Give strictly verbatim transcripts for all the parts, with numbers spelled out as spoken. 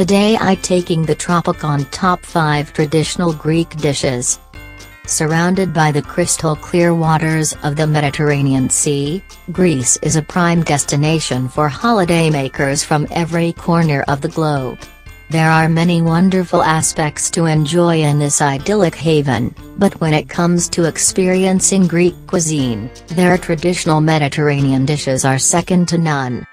Today I taking the Tropicon top five traditional Greek dishes. Surrounded by the crystal clear waters of the Mediterranean Sea, Greece is a prime destination for holidaymakers from every corner of the globe. There are many wonderful aspects to enjoy in this idyllic haven, but when it comes to experiencing Greek cuisine, their traditional Mediterranean dishes are second to none.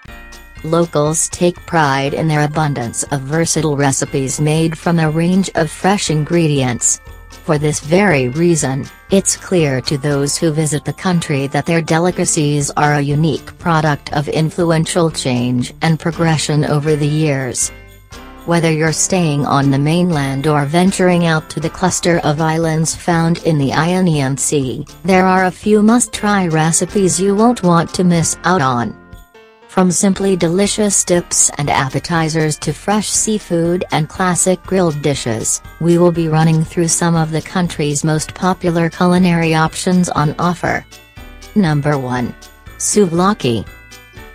Locals take pride in their abundance of versatile recipes made from a range of fresh ingredients. For this very reason, it's clear to those who visit the country that their delicacies are a unique product of influential change and progression over the years. Whether you're staying on the mainland or venturing out to the cluster of islands found in the Ionian Sea, there are a few must-try recipes you won't want to miss out on. From simply delicious dips and appetizers to fresh seafood and classic grilled dishes, we will be running through some of the country's most popular culinary options on offer. Number one. Souvlaki.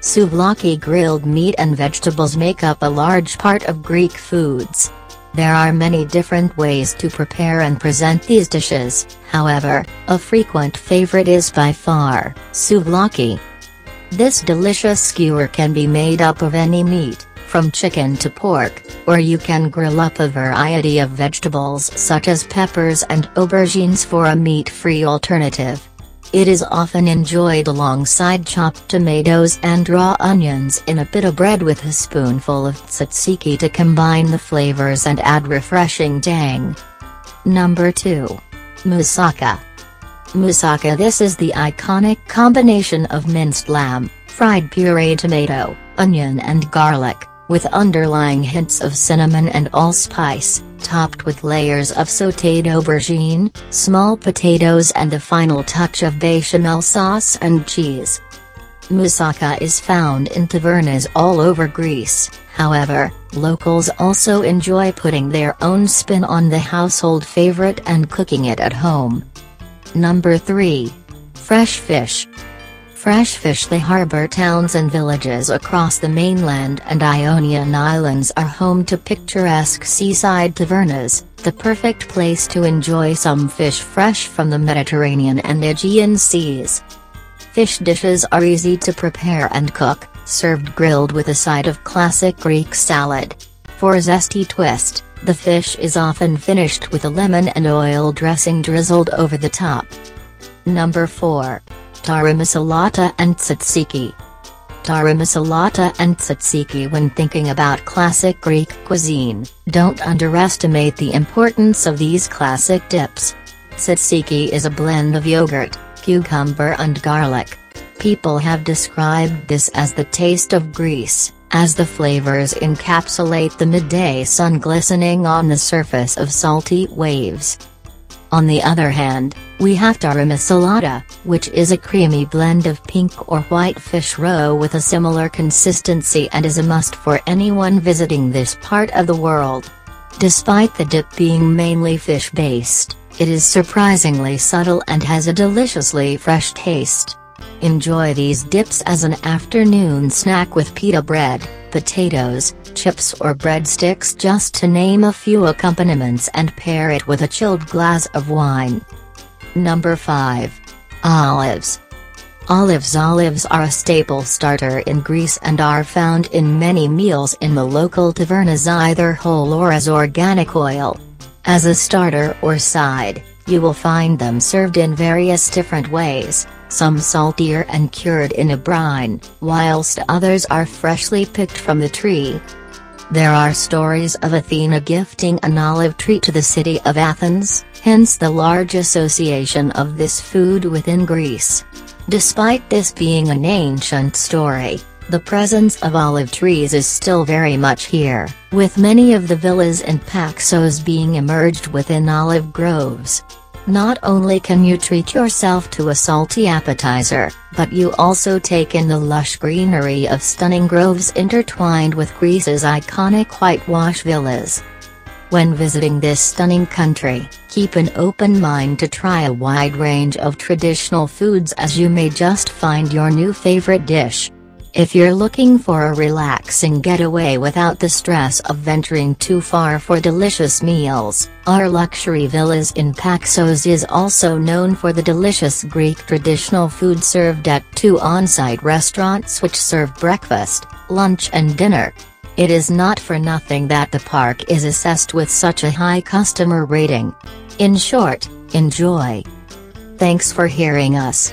Souvlaki grilled meat and vegetables make up a large part of Greek foods. There are many different ways to prepare and present these dishes, however, a frequent favorite is by far, souvlaki. This delicious skewer can be made up of any meat, from chicken to pork, or you can grill up a variety of vegetables such as peppers and aubergines for a meat-free alternative. It is often enjoyed alongside chopped tomatoes and raw onions in a pita bread with a spoonful of tzatziki to combine the flavors and add refreshing tang. Number two. Moussaka. Moussaka. This is the iconic combination of minced lamb, fried puree tomato, onion and garlic, with underlying hints of cinnamon and allspice, topped with layers of sautéed aubergine, small potatoes and a final touch of bechamel sauce and cheese. Moussaka is found in tavernas all over Greece, however, locals also enjoy putting their own spin on the household favorite and cooking it at home. Number three. Fresh fish. Fresh fish. The harbor towns and villages across the mainland and Ionian Islands are home to picturesque seaside tavernas, the perfect place to enjoy some fish fresh from the Mediterranean and Aegean seas. Fish dishes are easy to prepare and cook, served grilled with a side of classic Greek salad. For a zesty twist, the fish is often finished with a lemon and oil dressing drizzled over the top. Number four. Taramasalata and Tzatziki. Taramasalata and Tzatziki. When thinking about classic Greek cuisine, don't underestimate the importance of these classic dips. Tzatziki is a blend of yogurt, cucumber and garlic. People have described this as the taste of Greece, as the flavors encapsulate the midday sun glistening on the surface of salty waves. On the other hand, we have taramasalata, which is a creamy blend of pink or white fish roe with a similar consistency and is a must for anyone visiting this part of the world. Despite the dip being mainly fish-based, it is surprisingly subtle and has a deliciously fresh taste. Enjoy these dips as an afternoon snack with pita bread, potatoes, chips or breadsticks, just to name a few accompaniments, and pair it with a chilled glass of wine. Number five. Olives. Olives. Olives are a staple starter in Greece and are found in many meals in the local tavernas, either whole or as organic oil. As a starter or side, you will find them served in various different ways, some saltier and cured in a brine, whilst others are freshly picked from the tree. There are stories of Athena gifting an olive tree to the city of Athens, hence the large association of this food within Greece. Despite this being an ancient story, the presence of olive trees is still very much here, with many of the villas in Paxos being emerged within olive groves. Not only can you treat yourself to a salty appetizer, but you also take in the lush greenery of stunning groves intertwined with Greece's iconic whitewash villas. When visiting this stunning country, keep an open mind to try a wide range of traditional foods, as you may just find your new favorite dish. If you're looking for a relaxing getaway without the stress of venturing too far for delicious meals, our luxury villas in Paxos is also known for the delicious Greek traditional food served at two on-site restaurants which serve breakfast, lunch and dinner. It is not for nothing that the park is assessed with such a high customer rating. In short, enjoy. Thanks for hearing us.